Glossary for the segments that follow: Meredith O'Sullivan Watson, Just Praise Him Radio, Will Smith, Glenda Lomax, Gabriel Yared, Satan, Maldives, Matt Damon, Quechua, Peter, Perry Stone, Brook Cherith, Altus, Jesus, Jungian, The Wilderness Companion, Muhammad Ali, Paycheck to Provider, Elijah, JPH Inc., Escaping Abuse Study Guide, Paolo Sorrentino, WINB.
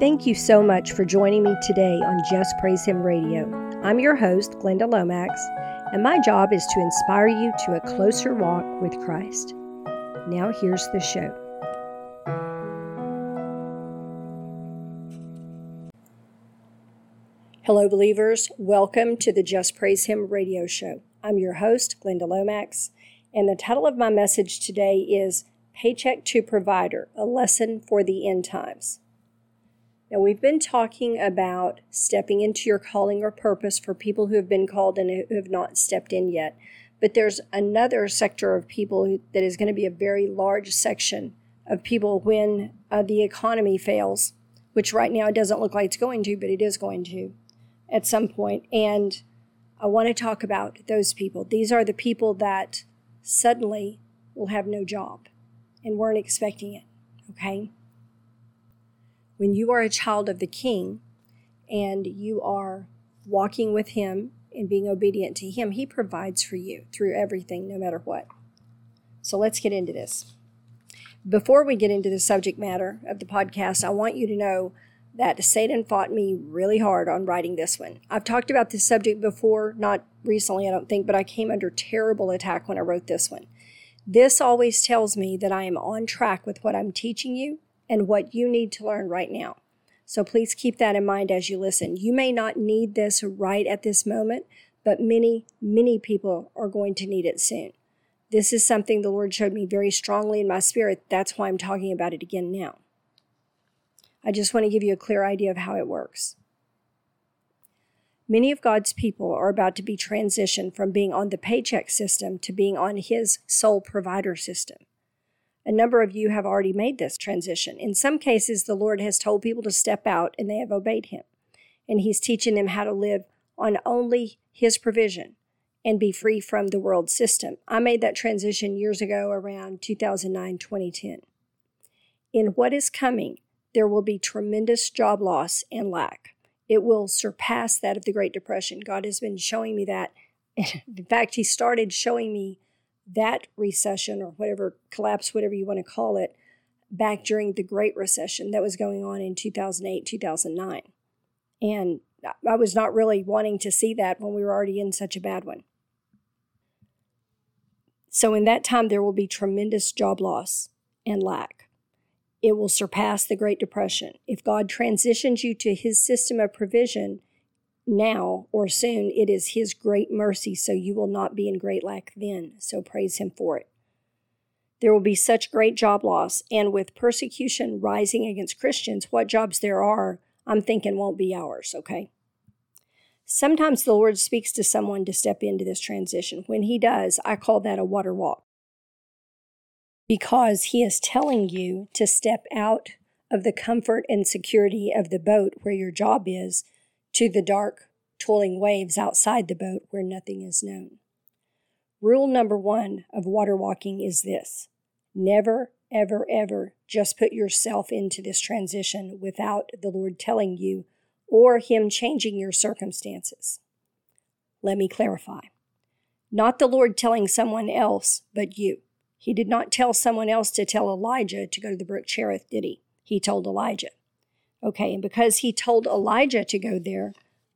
Thank you so much for joining me today on Just Praise Him Radio. I'm your host, Glenda Lomax, and my job is to inspire you to a closer walk with Christ. Now here's the show. Hello, believers. Welcome to the Just Praise Him radio show. I'm your host, Glenda Lomax, and the title of my message today is Paycheck to Provider, a Lesson for the End Times. Now, we've been talking about stepping into your calling or purpose for people who have been called and who have not stepped in yet. But there's another sector of people that is going to be a very large section of people when the economy fails, which right now it doesn't look like it's going to, but it is going to at some point. And I want to talk about those people. These are the people that suddenly will have no job and weren't expecting it, okay? When you are a child of the King and you are walking with Him and being obedient to Him, He provides for you through everything, no matter what. So let's get into this. Before we get into the subject matter of the podcast, I want you to know that Satan fought me really hard on writing this one. I've talked about this subject before, not recently, I don't think, but I came under terrible attack when I wrote this one. This always tells me that I am on track with what I'm teaching you and what you need to learn right now. So please keep that in mind as you listen. You may not need this right at this moment, but many, many people are going to need it soon. This is something the Lord showed me very strongly in my spirit. That's why I'm talking about it again now. I just want to give you a clear idea of how it works. Many of God's people are about to be transitioned from being on the paycheck system to being on His sole provider system. A number of you have already made this transition. In some cases, the Lord has told people to step out and they have obeyed Him. And He's teaching them how to live on only His provision and be free from the world system. I made that transition years ago around 2009, 2010. In what is coming, there will be tremendous job loss and lack. It will surpass that of the Great Depression. God has been showing me that. In fact, He started showing me that recession or whatever, collapse, whatever you want to call it, back during the Great Recession that was going on in 2008, 2009. And I was not really wanting to see that when we were already in such a bad one. So in that time, there will be tremendous job loss and lack. It will surpass the Great Depression. If God transitions you to His system of provision now or soon, it is His great mercy, so you will not be in great lack then. So praise Him for it. There will be such great job loss, and with persecution rising against Christians, what jobs there are, I'm thinking won't be ours, okay? Sometimes the Lord speaks to someone to step into this transition. When He does, I call that a water walk, because He is telling you to step out of the comfort and security of the boat where your job is to the dark, toiling waves outside the boat where nothing is known. Rule number one of water walking is this: never, ever, ever just put yourself into this transition without the Lord telling you or Him changing your circumstances. Let me clarify. Not the Lord telling someone else, but you. He did not tell someone else to tell Elijah to go to the Brook Cherith, did he? He told Elijah. Okay, and because He told Elijah to go there,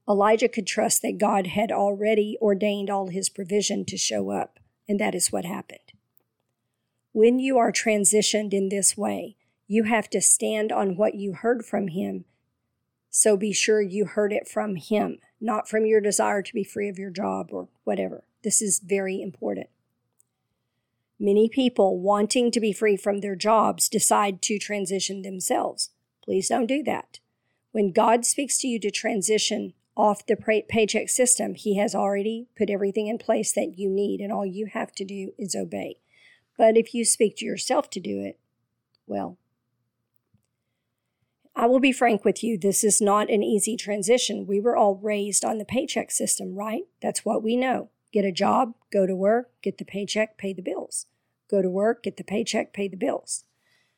Elijah could trust that God had already ordained all His provision to show up, and that is what happened. When you are transitioned in this way, you have to stand on what you heard from Him, so be sure you heard it from Him, not from your desire to be free of your job or whatever. This is very important. Many people wanting to be free from their jobs decide to transition themselves. Please don't do that. When God speaks to you to transition off the paycheck system, He has already put everything in place that you need, and all you have to do is obey. But if you speak to yourself to do it, well, I will be frank with you, this is not an easy transition. We were all raised on the paycheck system, right? That's what we know. Get a job, go to work, get the paycheck, pay the bills. Go to work, get the paycheck, pay the bills.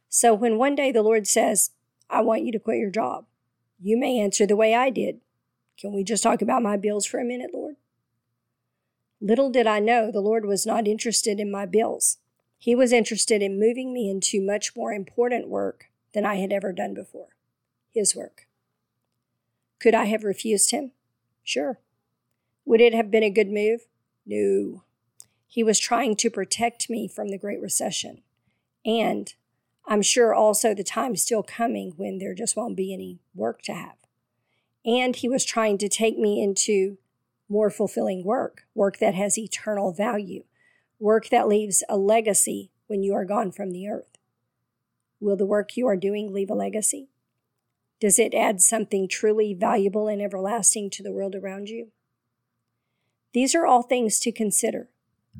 So when one day the Lord says, I want you to quit your job, you may answer the way I did. Can we just talk about my bills for a minute, Lord? Little did I know the Lord was not interested in my bills. He was interested in moving me into much more important work than I had ever done before. his work. Could I have refused him? Sure. Would it have been a good move? No. He was trying to protect me from the Great Recession. And I'm sure also the time's still coming when there just won't be any work to have. And he was trying to take me into more fulfilling work, work that has eternal value, work that leaves a legacy when you are gone from the earth. Will the work you are doing leave a legacy? Does it add something truly valuable and everlasting to the world around you? These are all things to consider.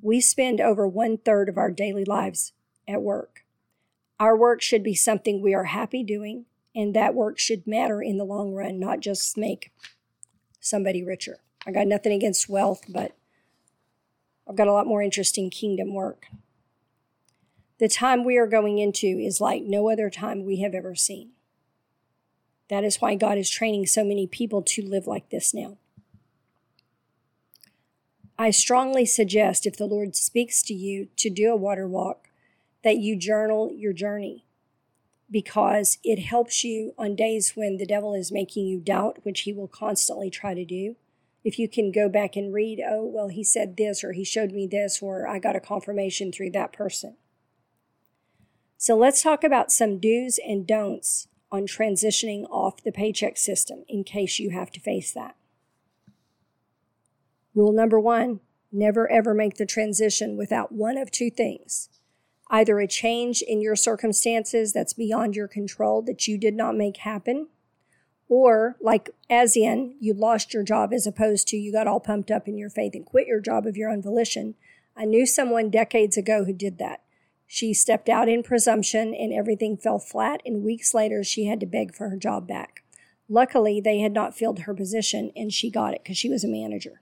We spend over 1/3 of our daily lives at work. Our work should be something we are happy doing, and that work should matter in the long run, not just make somebody richer. I got nothing against wealth, but I've got a lot more interest in kingdom work. The time we are going into is like no other time we have ever seen. That is why God is training so many people to live like this now. I strongly suggest, if the Lord speaks to you to do a water walk, that you journal your journey, because it helps you on days when the devil is making you doubt, which he will constantly try to do. If you can go back and read, oh, well, he said this, or he showed me this, or I got a confirmation through that person. So let's talk about some do's and don'ts on transitioning off the paycheck system in case you have to face that. Rule number 1, never ever make the transition without one of two things. Either a change in your circumstances that's beyond your control that you did not make happen, or you lost your job as opposed to you got all pumped up in your faith and quit your job of your own volition. I knew someone decades ago who did that. She stepped out in presumption and everything fell flat, and weeks later she had to beg for her job back. Luckily, they had not filled her position and she got it because she was a manager.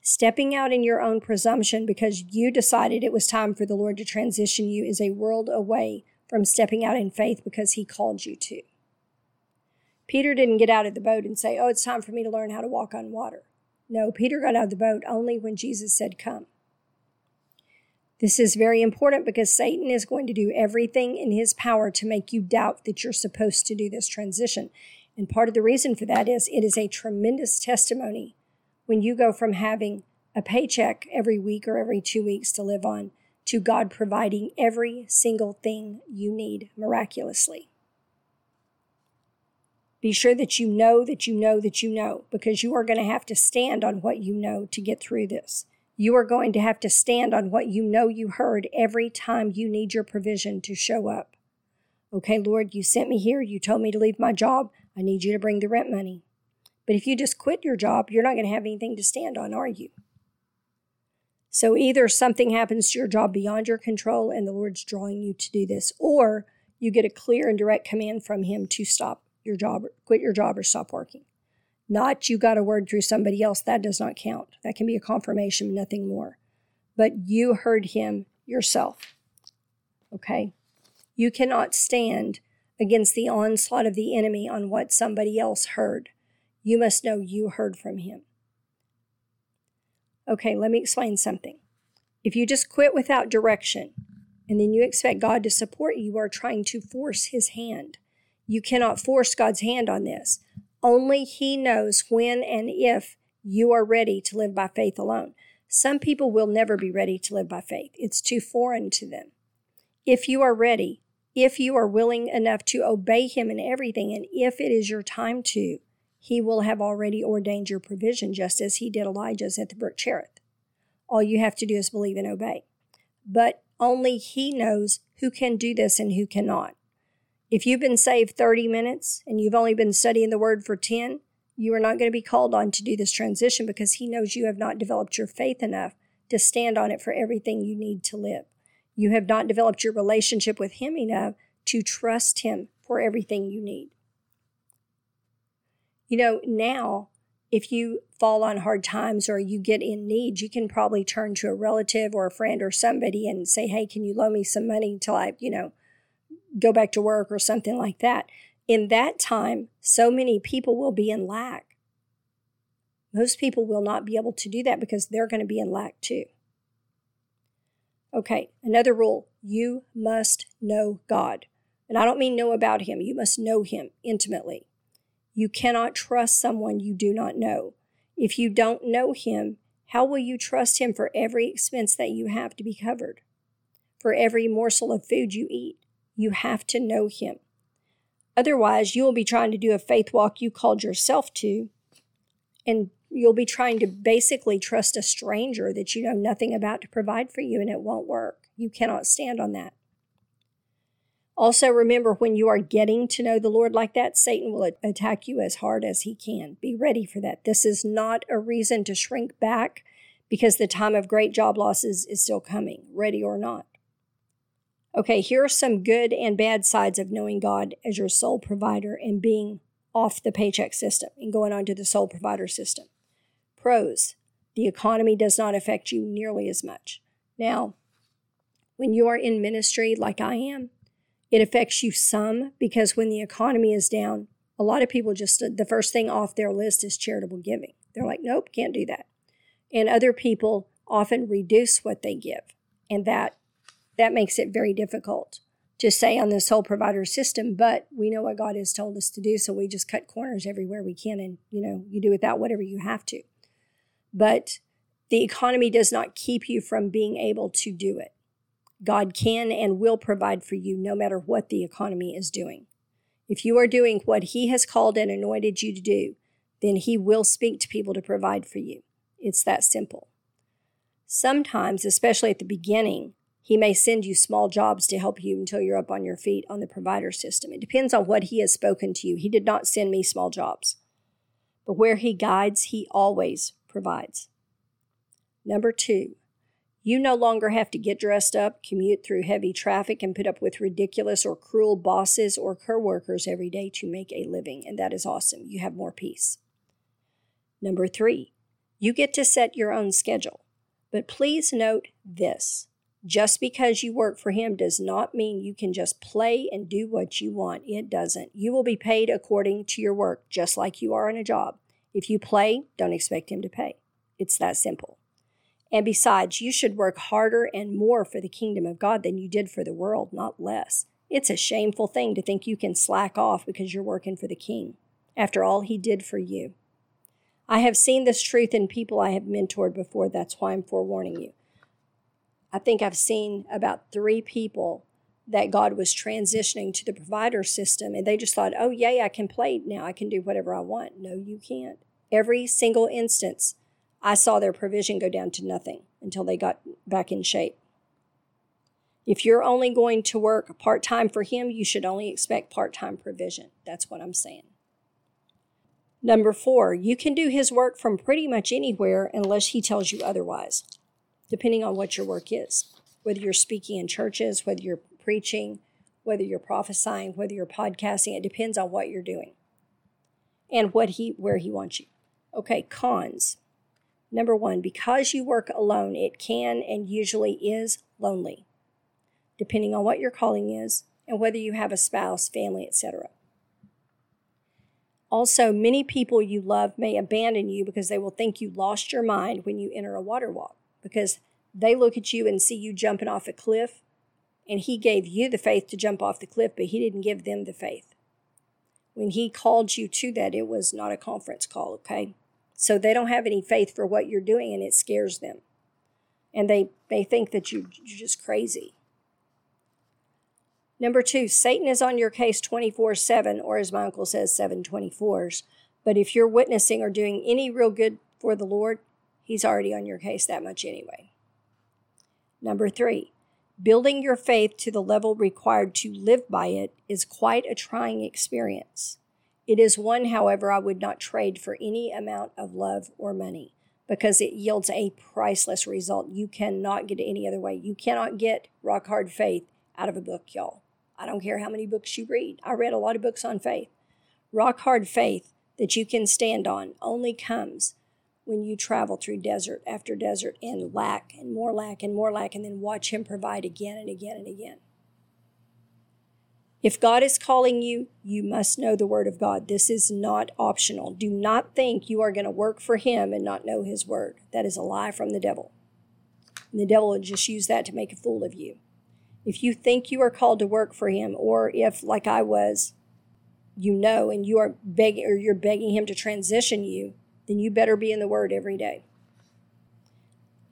Stepping out in your own presumption because you decided it was time for the Lord to transition you is a world away from stepping out in faith because he called you to. Peter didn't get out of the boat and say, oh, it's time for me to learn how to walk on water. No, Peter got out of the boat only when Jesus said, come. This is very important because Satan is going to do everything in his power to make you doubt that you're supposed to do this transition. And part of the reason for that is it is a tremendous testimony when you go from having a paycheck every week or every 2 weeks to live on to God providing every single thing you need miraculously. Be sure that you know, because you are going to have to stand on what you know to get through this. You are going to have to stand on what you know you heard every time you need your provision to show up. Okay, Lord, you sent me here. You told me to leave my job. I need you to bring the rent money. But if you just quit your job, you're not going to have anything to stand on, are you? So either something happens to your job beyond your control and the Lord's drawing you to do this, or you get a clear and direct command from him to stop your job, quit your job, or stop working. Not you got a word through somebody else. That does not count. That can be a confirmation, nothing more. But you heard him yourself. Okay? You cannot stand against the onslaught of the enemy on what somebody else heard. You must know you heard from him. Okay, let me explain something. If you just quit without direction, and then you expect God to support you, you are trying to force his hand. You cannot force God's hand on this. Only he knows when and if you are ready to live by faith alone. Some people will never be ready to live by faith. It's too foreign to them. If you are ready, if you are willing enough to obey him in everything, and if it is your time to, he will have already ordained your provision, just as he did Elijah's at the Brook Cherith. All you have to do is believe and obey. But only he knows who can do this and who cannot. If you've been saved 30 minutes and you've only been studying the word for 10, you are not going to be called on to do this transition because he knows you have not developed your faith enough to stand on it for everything you need to live. You have not developed your relationship with him enough to trust him for everything you need. You know, now, if you fall on hard times or you get in need, you can probably turn to a relative or a friend or somebody and say, hey, can you loan me some money until I, go back to work or something like that. In that time, so many people will be in lack. Most people will not be able to do that because they're going to be in lack too. Okay, another rule, you must know God. And I don't mean know about him. You must know him intimately. You cannot trust someone you do not know. If you don't know him, how will you trust him for every expense that you have to be covered? For every morsel of food you eat, you have to know him. Otherwise, you will be trying to do a faith walk you called yourself to, and you'll be trying to basically trust a stranger that you know nothing about to provide for you, and it won't work. You cannot stand on that. Also, remember, when you are getting to know the Lord like that, Satan will attack you as hard as he can. Be ready for that. This is not a reason to shrink back, because the time of great job losses is still coming, ready or not. Okay, here are some good and bad sides of knowing God as your sole provider and being off the paycheck system and going on to the sole provider system. Pros, the economy does not affect you nearly as much. Now, when you are in ministry like I am, it affects you some, because when the economy is down, a lot of people just, the first thing off their list is charitable giving. They're like, nope, can't do that. And other people often reduce what they give, and that makes it very difficult to stay on this whole provider system, but we know what God has told us to do, so we just cut corners everywhere we can, and, you know, you do without whatever you have to. But the economy does not keep you from being able to do it. God can and will provide for you no matter what the economy is doing. If you are doing what he has called and anointed you to do, then he will speak to people to provide for you. It's that simple. Sometimes, especially at the beginning, he may send you small jobs to help you until you're up on your feet on the provider system. It depends on what he has spoken to you. He did not send me small jobs. But where he guides, he always provides. Number two, you no longer have to get dressed up, commute through heavy traffic, and put up with ridiculous or cruel bosses or coworkers every day to make a living, and that is awesome. You have more peace. Number three, you get to set your own schedule. But please note this, just because you work for him does not mean you can just play and do what you want. It doesn't. You will be paid according to your work, just like you are in a job. If you play, don't expect him to pay. It's that simple. And besides, you should work harder and more for the kingdom of God than you did for the world, not less. It's a shameful thing to think you can slack off because you're working for the king, after all he did for you. I have seen this truth in people I have mentored before. That's why I'm forewarning you. I think I've seen about 3 people that God was transitioning to the provider system, and they just thought, oh, yay, I can play now. I can do whatever I want. No, you can't. Every single instance, I saw their provision go down to nothing until they got back in shape. If you're only going to work part-time for him, you should only expect part-time provision. That's what I'm saying. Number 4, you can do his work from pretty much anywhere unless he tells you otherwise, depending on what your work is, whether you're speaking in churches, whether you're preaching, whether you're prophesying, whether you're podcasting. It depends on what you're doing and where he wants you. Okay, cons. Number 1, because you work alone, it can and usually is lonely, depending on what your calling is and whether you have a spouse, family, etc. Also, many people you love may abandon you because they will think you lost your mind when you enter a water walk, because they look at you and see you jumping off a cliff, and he gave you the faith to jump off the cliff, but he didn't give them the faith. When he called you to that, it was not a conference call, okay? So they don't have any faith for what you're doing, and it scares them. And they think that you're just crazy. Number 2, Satan is on your case 24/7, or as my uncle says, 7/24s. But if you're witnessing or doing any real good for the Lord, he's already on your case that much anyway. Number 3, building your faith to the level required to live by it is quite a trying experience. It is one, however, I would not trade for any amount of love or money, because it yields a priceless result. You cannot get it any other way. You cannot get rock-hard faith out of a book, y'all. I don't care how many books you read. I read a lot of books on faith. Rock-hard faith that you can stand on only comes when you travel through desert after desert and lack and more lack and more lack, and then watch him provide again and again and again. If God is calling you, you must know the word of God. This is not optional. Do not think you are going to work for him and not know his word. That is a lie from the devil. And the devil will just use that to make a fool of you. If you think you are called to work for him, or if, like I was, you know, and you are begging, or you're begging him to transition you, then you better be in the Word every day.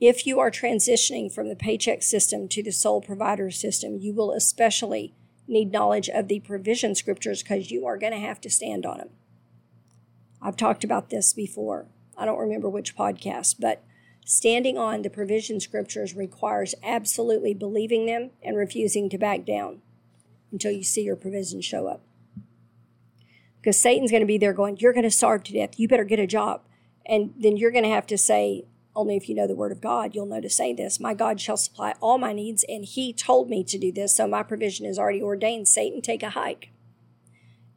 If you are transitioning from the paycheck system to the sole provider system, you will especially need knowledge of the provision scriptures, because you are going to have to stand on them. I've talked about this before. I don't remember which podcast, but standing on the provision scriptures requires absolutely believing them and refusing to back down until you see your provision show up. Because Satan's going to be there going, you're going to starve to death. You better get a job. And then you're going to have to say, only if you know the Word of God, you'll know to say this. My God shall supply all my needs, and he told me to do this, so my provision is already ordained. Satan, take a hike.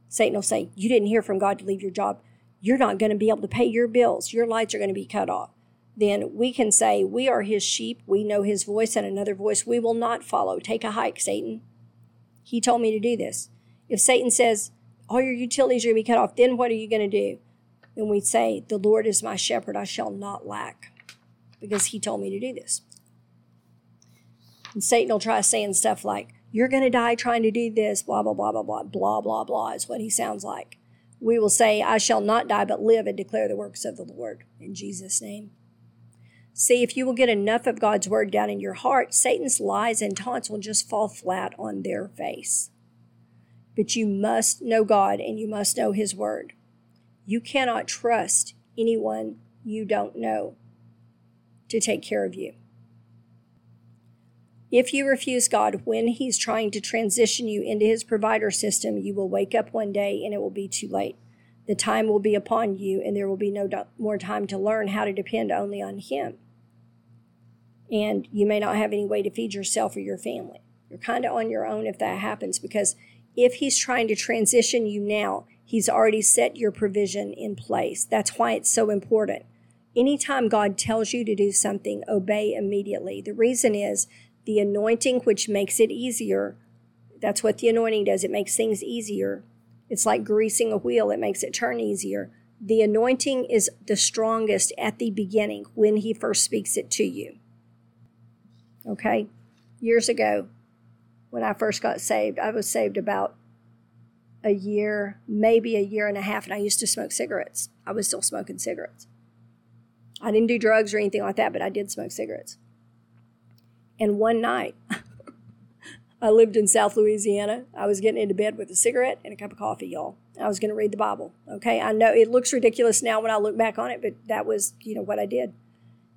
Satan will say, you didn't hear from God to leave your job. You're not going to be able to pay your bills. Your lights are going to be cut off. Then we can say, we are his sheep. We know his voice, and another voice we will not follow. Take a hike, Satan. He told me to do this. If Satan says, all your utilities are going to be cut off, then what are you going to do? Then we say, the Lord is my shepherd, I shall not lack, because he told me to do this. And Satan will try saying stuff like, you're going to die trying to do this, blah, blah, blah, blah, blah, blah, blah, blah, is what he sounds like. We will say, I shall not die but live and declare the works of the Lord, in Jesus' name. See, if you will get enough of God's word down in your heart, Satan's lies and taunts will just fall flat on their face. But you must know God, and you must know his word. You cannot trust anyone you don't know to take care of you. If you refuse God when he's trying to transition you into his provider system, you will wake up one day and it will be too late. The time will be upon you, and there will be no more time to learn how to depend only on him. And you may not have any way to feed yourself or your family. You're kind of on your own if that happens, because if he's trying to transition you now, he's already set your provision in place. That's why it's so important. Anytime God tells you to do something, obey immediately. The reason is the anointing, which makes it easier. That's what the anointing does. It makes things easier. It's like greasing a wheel. It makes it turn easier. The anointing is the strongest at the beginning when he first speaks it to you. Okay? Years ago, when I first got saved, I was saved about a year, maybe a year and a half, and I used to smoke cigarettes. I was still smoking cigarettes. I didn't do drugs or anything like that, but I did smoke cigarettes. And one night, I lived in South Louisiana. I was getting into bed with a cigarette and a cup of coffee, y'all. I was going to read the Bible, okay? I know it looks ridiculous now when I look back on it, but that was, what I did.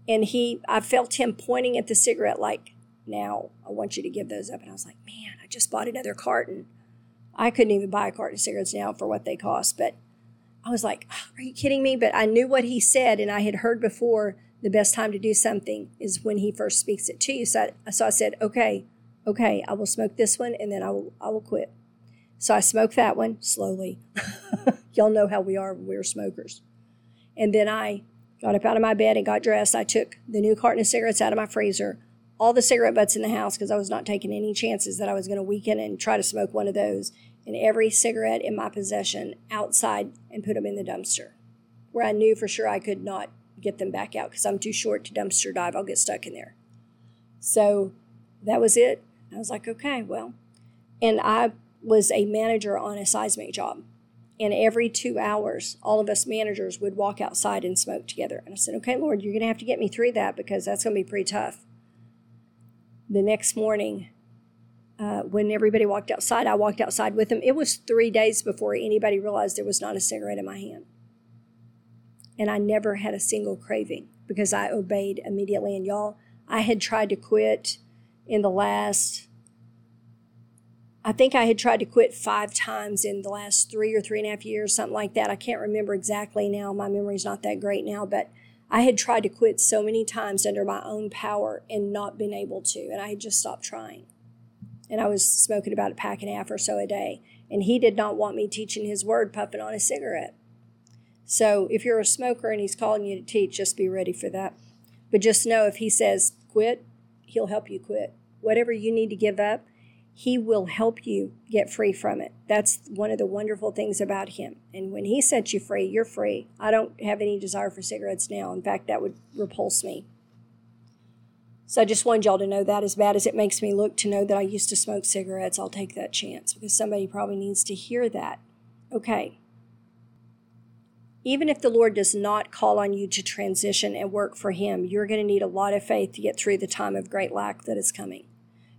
And I felt him pointing at the cigarette like, now I want you to give those up. And I was like, man, I just bought another carton. I couldn't even buy a carton of cigarettes now for what they cost. But I was like, are you kidding me? But I knew what he said, and I had heard before, the best time to do something is when he first speaks it to you. So I said, okay, I will smoke this one, and then I will quit. So I smoked that one slowly. Y'all know how we are when we're smokers. And then I got up out of my bed and got dressed. I took the new carton of cigarettes out of my freezer, all the cigarette butts in the house, because I was not taking any chances that I was going to weaken and try to smoke one of those, and every cigarette in my possession outside, and put them in the dumpster, where I knew for sure I could not get them back out, because I'm too short to dumpster dive. I'll get stuck in there. So that was it. I was like, okay, well. And I was a manager on a seismic job, and every 2 hours, all of us managers would walk outside and smoke together. And I said, okay, Lord, you're going to have to get me through that, because that's going to be pretty tough. The next morning, when everybody walked outside, I walked outside with them. It was 3 days before anybody realized there was not a cigarette in my hand. And I never had a single craving, because I obeyed immediately. And y'all, I had tried to quit five times in the last 3 or 3.5 years, something like that. I can't remember exactly now. My memory's not that great now, but I had tried to quit so many times under my own power and not been able to, and I had just stopped trying. And I was smoking about a pack and a half or so a day, and he did not want me teaching his word puffing on a cigarette. So if you're a smoker and he's calling you to teach, just be ready for that. But just know, if he says quit, he'll help you quit. Whatever you need to give up, he will help you get free from it. That's one of the wonderful things about him. And when he sets you free, you're free. I don't have any desire for cigarettes now. In fact, that would repulse me. So I just wanted y'all to know that, as bad as it makes me look to know that I used to smoke cigarettes, I'll take that chance because somebody probably needs to hear that. Okay. Even if the Lord does not call on you to transition and work for Him, you're going to need a lot of faith to get through the time of great lack that is coming.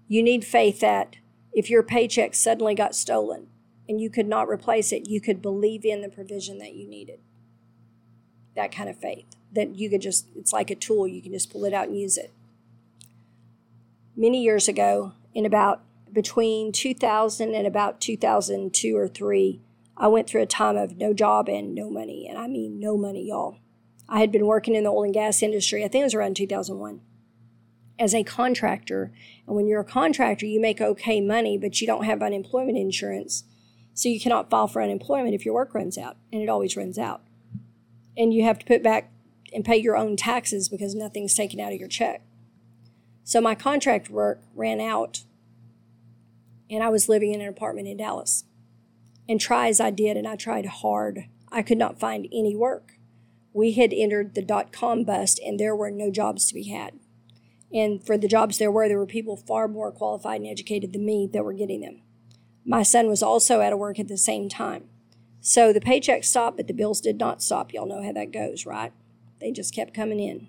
You need faith that if your paycheck suddenly got stolen and you could not replace it, you could believe in the provision that you needed. That kind of faith. That you could just, it's like a tool, you can just pull it out and use it. Many years ago, in about between 2000 and about 2002 or 3, I went through a time of no job and no money, and I mean no money, y'all. I had been working in the oil and gas industry, I think it was around 2001, as a contractor. And when you're a contractor, you make okay money, but you don't have unemployment insurance, so you cannot file for unemployment if your work runs out, and it always runs out. And you have to put back and pay your own taxes because nothing's taken out of your check. So my contract work ran out, and I was living in an apartment in Dallas. And try as I did, and I tried hard, I could not find any work. We had entered the dot-com bust, and there were no jobs to be had. And for the jobs there were people far more qualified and educated than me that were getting them. My son was also out of work at the same time. So the paycheck stopped, but the bills did not stop. Y'all know how that goes, right? They just kept coming in.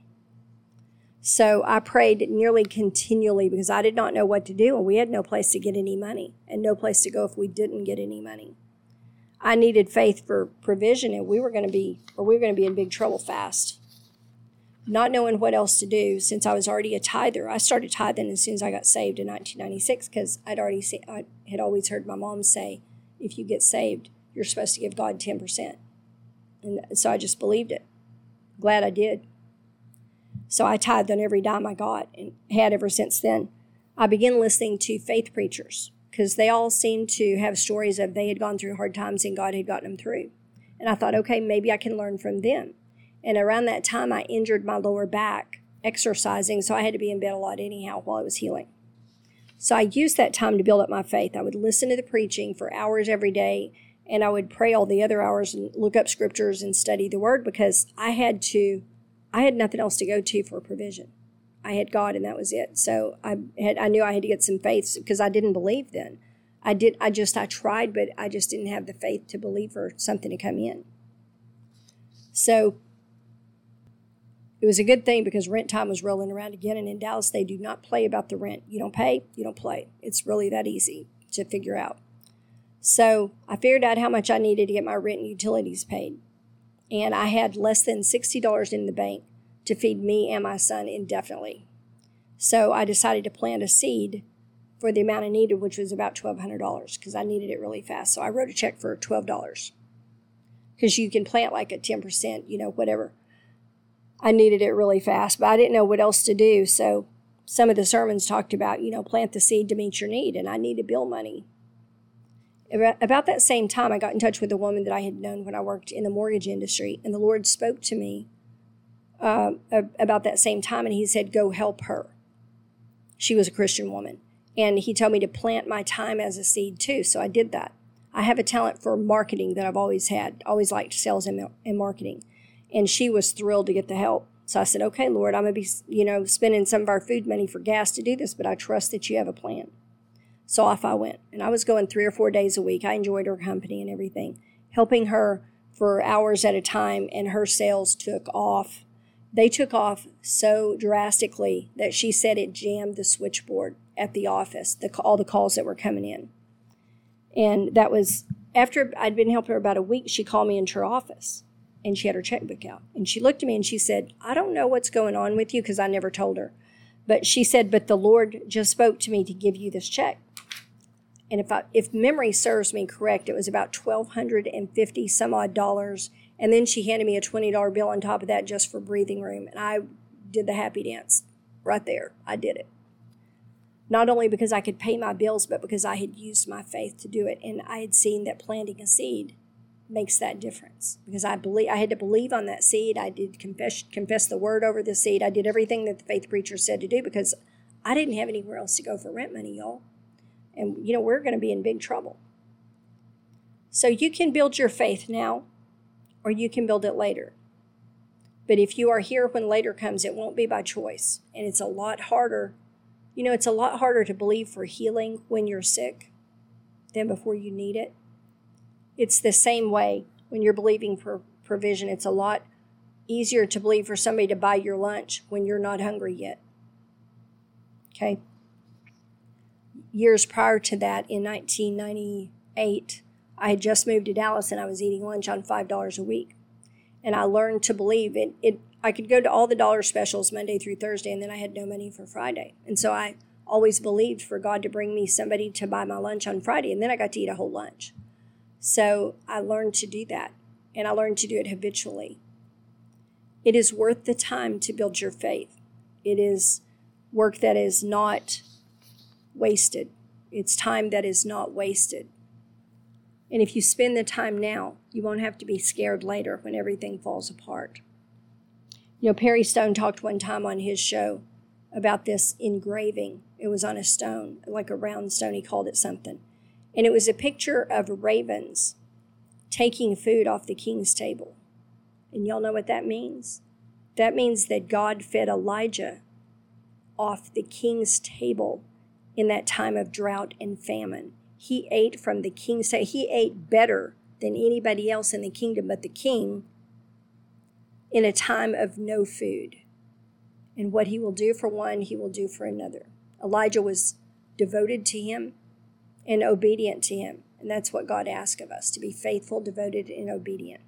So I prayed nearly continually because I did not know what to do, and we had no place to get any money and no place to go if we didn't get any money. I needed faith for provision, and we were going to be in big trouble fast. Not knowing what else to do, since I was already a tither, I started tithing as soon as I got saved in 1996 because I had always heard my mom say, if you get saved, you're supposed to give God 10%. And so I just believed it. Glad I did. So I tithed on every dime I got and had ever since then. I began listening to faith preachers because they all seemed to have stories of they had gone through hard times and God had gotten them through. And I thought, okay, maybe I can learn from them. And around that time, I injured my lower back exercising, so I had to be in bed a lot anyhow while I was healing. So I used that time to build up my faith. I would listen to the preaching for hours every day, and I would pray all the other hours and look up scriptures and study the Word because I had nothing else to go to for provision. I had God, and that was it. So I knew I had to get some faith because I didn't believe then. I tried, but I just didn't have the faith to believe for something to come in. So it was a good thing because rent time was rolling around again, and in Dallas they do not play about the rent. You don't pay, you don't play. It's really that easy to figure out. So I figured out how much I needed to get my rent and utilities paid. And I had less than $60 in the bank to feed me and my son indefinitely. So I decided to plant a seed for the amount I needed, which was about $1,200, because I needed it really fast. So I wrote a check for $12, because you can plant like a 10%, whatever. I needed it really fast, but I didn't know what else to do. So some of the sermons talked about, plant the seed to meet your need, and I needed bill money. About that same time, I got in touch with a woman that I had known when I worked in the mortgage industry, and the Lord spoke to me about that same time, and He said, go help her. She was a Christian woman, and He told me to plant my time as a seed too, so I did that. I have a talent for marketing that I've always had, always liked sales and marketing, and she was thrilled to get the help. So I said, okay, Lord, I'm going to be, spending some of our food money for gas to do this, but I trust that You have a plan. So off I went, and I was going 3 or 4 days a week. I enjoyed her company and everything, helping her for hours at a time, and her sales took off. They took off so drastically that she said it jammed the switchboard at the office, all the calls that were coming in. And that was after I'd been helping her about a week. She called me into her office, and she had her checkbook out. And she looked at me, and she said, I don't know what's going on with you, because I never told her. But she said, but the Lord just spoke to me to give you this check. And if memory serves me correct, it was about $1,250 some odd dollars. And then she handed me a $20 bill on top of that just for breathing room. And I did the happy dance right there. I did it. Not only because I could pay my bills, but because I had used my faith to do it. And I had seen that planting a seed makes that difference. Because I had to believe on that seed. I did confess the word over the seed. I did everything that the faith preacher said to do because I didn't have anywhere else to go for rent money, y'all. And, we're going to be in big trouble. So you can build your faith now, or you can build it later. But if you are here when later comes, it won't be by choice. And it's a lot harder. You know, it's a lot harder to believe for healing when you're sick than before you need it. It's the same way when you're believing for provision. It's a lot easier to believe for somebody to buy your lunch when you're not hungry yet. Okay. Years prior to that, in 1998, I had just moved to Dallas and I was eating lunch on $5 a week. And I learned to believe it. I could go to all the dollar specials Monday through Thursday, and then I had no money for Friday. And so I always believed for God to bring me somebody to buy my lunch on Friday, and then I got to eat a whole lunch. So I learned to do that, and I learned to do it habitually. It is worth the time to build your faith. It is work that is not wasted. It's time that is not wasted. And if you spend the time now, you won't have to be scared later when everything falls apart. You know, Perry Stone talked one time on his show about this engraving. It was on a stone, like a round stone. He called it something. And it was a picture of ravens taking food off the king's table. And y'all know what that means? That means that God fed Elijah off the king's table in that time of drought and famine. He ate from the king's table. He ate better than anybody else in the kingdom but the king in a time of no food. And what he will do for one, he will do for another. Elijah was devoted to him and obedient to him. And that's what God asks of us, to be faithful, devoted, and obedient.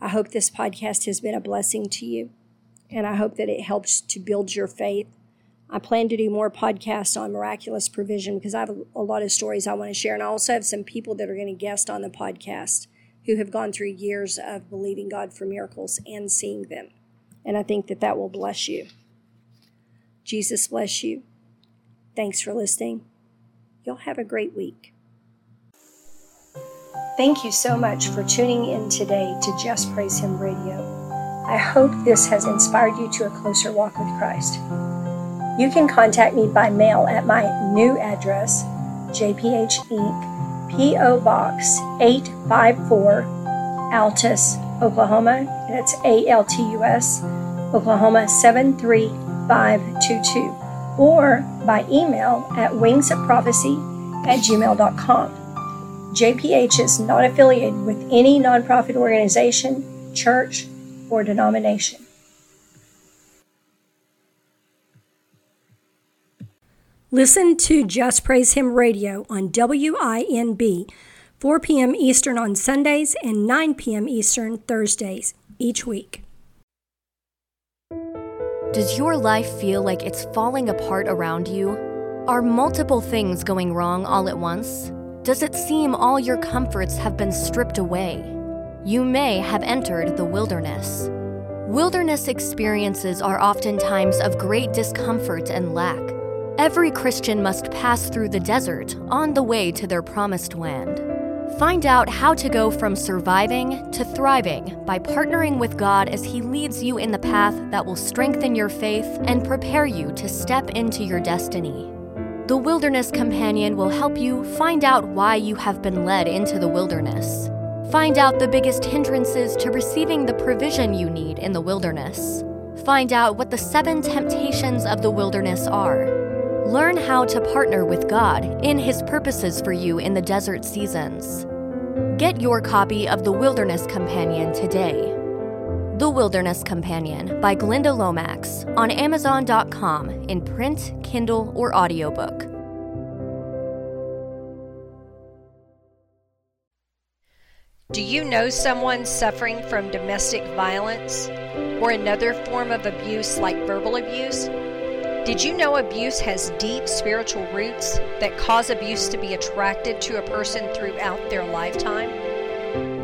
I hope this podcast has been a blessing to you, and I hope that it helps to build your faith. I plan to do more podcasts on miraculous provision because I have a lot of stories I want to share. And I also have some people that are going to guest on the podcast who have gone through years of believing God for miracles and seeing them. And I think that that will bless you. Jesus bless you. Thanks for listening. Y'all have a great week. Thank you so much for tuning in today to Just Praise Him Radio. I hope this has inspired you to a closer walk with Christ. You can contact me by mail at my new address, JPH Inc., P.O. Box 854, Altus, Oklahoma. That's A-L-T-U-S, Oklahoma 73522. Or by email at wingsofprophecy@gmail.com. JPH is not affiliated with any nonprofit organization, church, or denomination. Listen to Just Praise Him Radio on WINB, 4 p.m. Eastern on Sundays and 9 p.m. Eastern Thursdays each week. Does your life feel like it's falling apart around you? Are multiple things going wrong all at once? Does it seem all your comforts have been stripped away? You may have entered the wilderness. Wilderness experiences are often times of great discomfort and lack. Every Christian must pass through the desert on the way to their promised land. Find out how to go from surviving to thriving by partnering with God as He leads you in the path that will strengthen your faith and prepare you to step into your destiny. The Wilderness Companion will help you find out why you have been led into the wilderness. Find out the biggest hindrances to receiving the provision you need in the wilderness. Find out what the 7 temptations of the wilderness are. Learn how to partner with God in His purposes for you in the desert seasons. Get your copy of The Wilderness Companion today. The Wilderness Companion by Glenda Lomax on Amazon.com in print, Kindle, or audiobook. Do you know someone suffering from domestic violence or another form of abuse like verbal abuse? Did you know abuse has deep spiritual roots that cause abuse to be attracted to a person throughout their lifetime?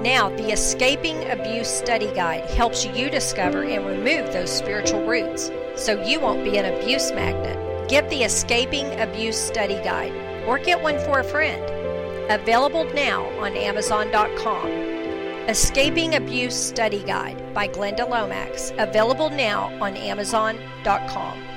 Now, the Escaping Abuse Study Guide helps you discover and remove those spiritual roots so you won't be an abuse magnet. Get the Escaping Abuse Study Guide or get one for a friend. Available now on Amazon.com. Escaping Abuse Study Guide by Glenda Lomax. Available now on Amazon.com.